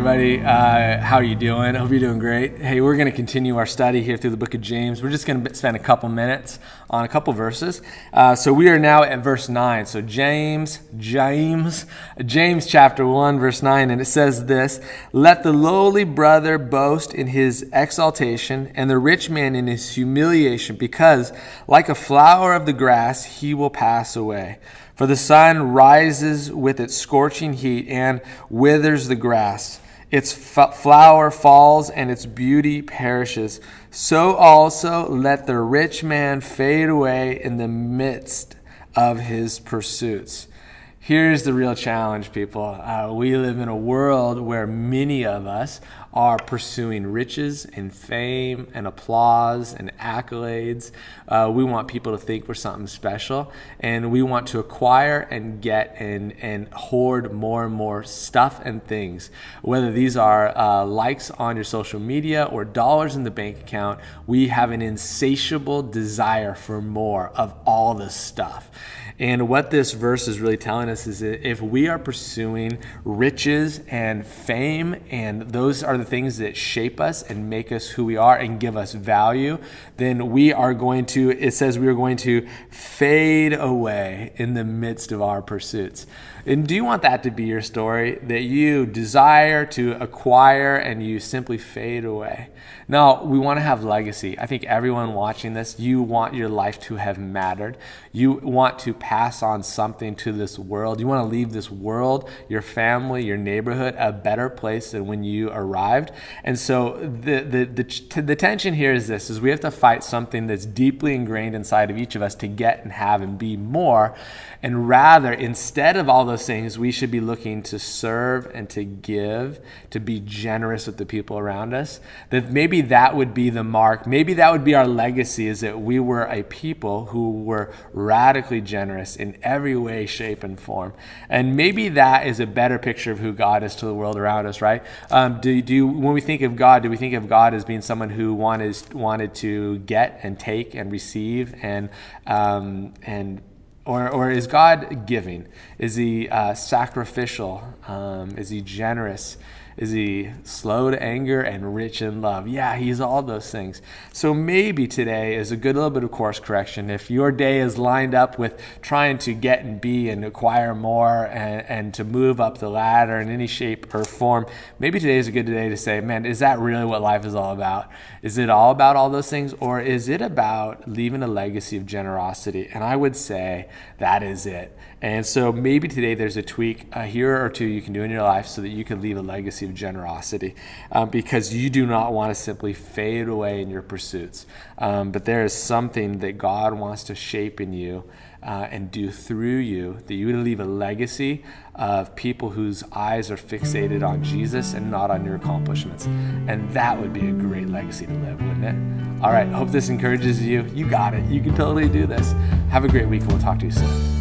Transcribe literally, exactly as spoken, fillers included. everybody. Uh, how are you doing? I hope you're doing great. Hey, we're going to continue our study here through the book of James. We're just going to spend a couple minutes on a couple verses. Uh, so we are now at verse nine. So James, James, James chapter one, verse nine, and it says this: "Let the lowly brother boast in his exaltation, and the rich man in his humiliation, because like a flower of the grass, he will pass away. For the sun rises with its scorching heat and withers the grass. Its f- flower falls and its beauty perishes. So also let the rich man fade away in the midst of his pursuits." Here's the real challenge, people. Uh, we live in a world where many of us are pursuing riches and fame and applause and accolades. Uh, we want people to think we're something special, and we want to acquire and get and, and hoard more and more stuff and things. Whether these are uh, likes on your social media or dollars in the bank account, we have an insatiable desire for more of all this stuff. And what this verse is really telling us is that if we are pursuing riches and fame, and those are the things that shape us and make us who we are and give us value, then we are going to, it says we are going to fade away in the midst of our pursuits. And do you want that to be your story, that you desire to acquire and you simply fade away? Now, we want to have legacy. I think everyone watching this, you want your life to have mattered. You want to pass on something to this world. You want to leave this world, your family, your neighborhood, a better place than when you arrived. And so the the the, the tension here is this, is we have to fight something that's deeply ingrained inside of each of us to get and have and be more. And rather, instead of all those things, we should be looking to serve and to give, to be generous with the people around us. That maybe that would be the mark. Maybe that would be our legacy, is that we were a people who were radically generous in every way, shape, and form. And maybe that is a better picture of who God is to the world around us, right? Um, do, do when we think of God, do we think of God as being someone who wanted wanted to get and take and receive and um, and Or, or is God giving? Is he uh, sacrificial? Um, is he generous? Is he slow to anger and rich in love? Yeah, he's all those things. So maybe today is a good little bit of course correction. If your day is lined up with trying to get and be and acquire more and, and to move up the ladder in any shape or form, maybe today is a good day to say, man, is that really what life is all about? Is it all about all those things, or is it about leaving a legacy of generosity? And I would say that is it. And so maybe today there's a tweak uh, here or two you can do in your life so that you can leave a legacy of generosity, um, because you do not want to simply fade away in your pursuits. Um, but there is something that God wants to shape in you uh, and do through you, that you would leave a legacy of people whose eyes are fixated on Jesus and not on your accomplishments. And that would be a great legacy to live, wouldn't it? All right, hope this encourages you. You got it. You can totally do this. Have a great week, and we'll talk to you soon.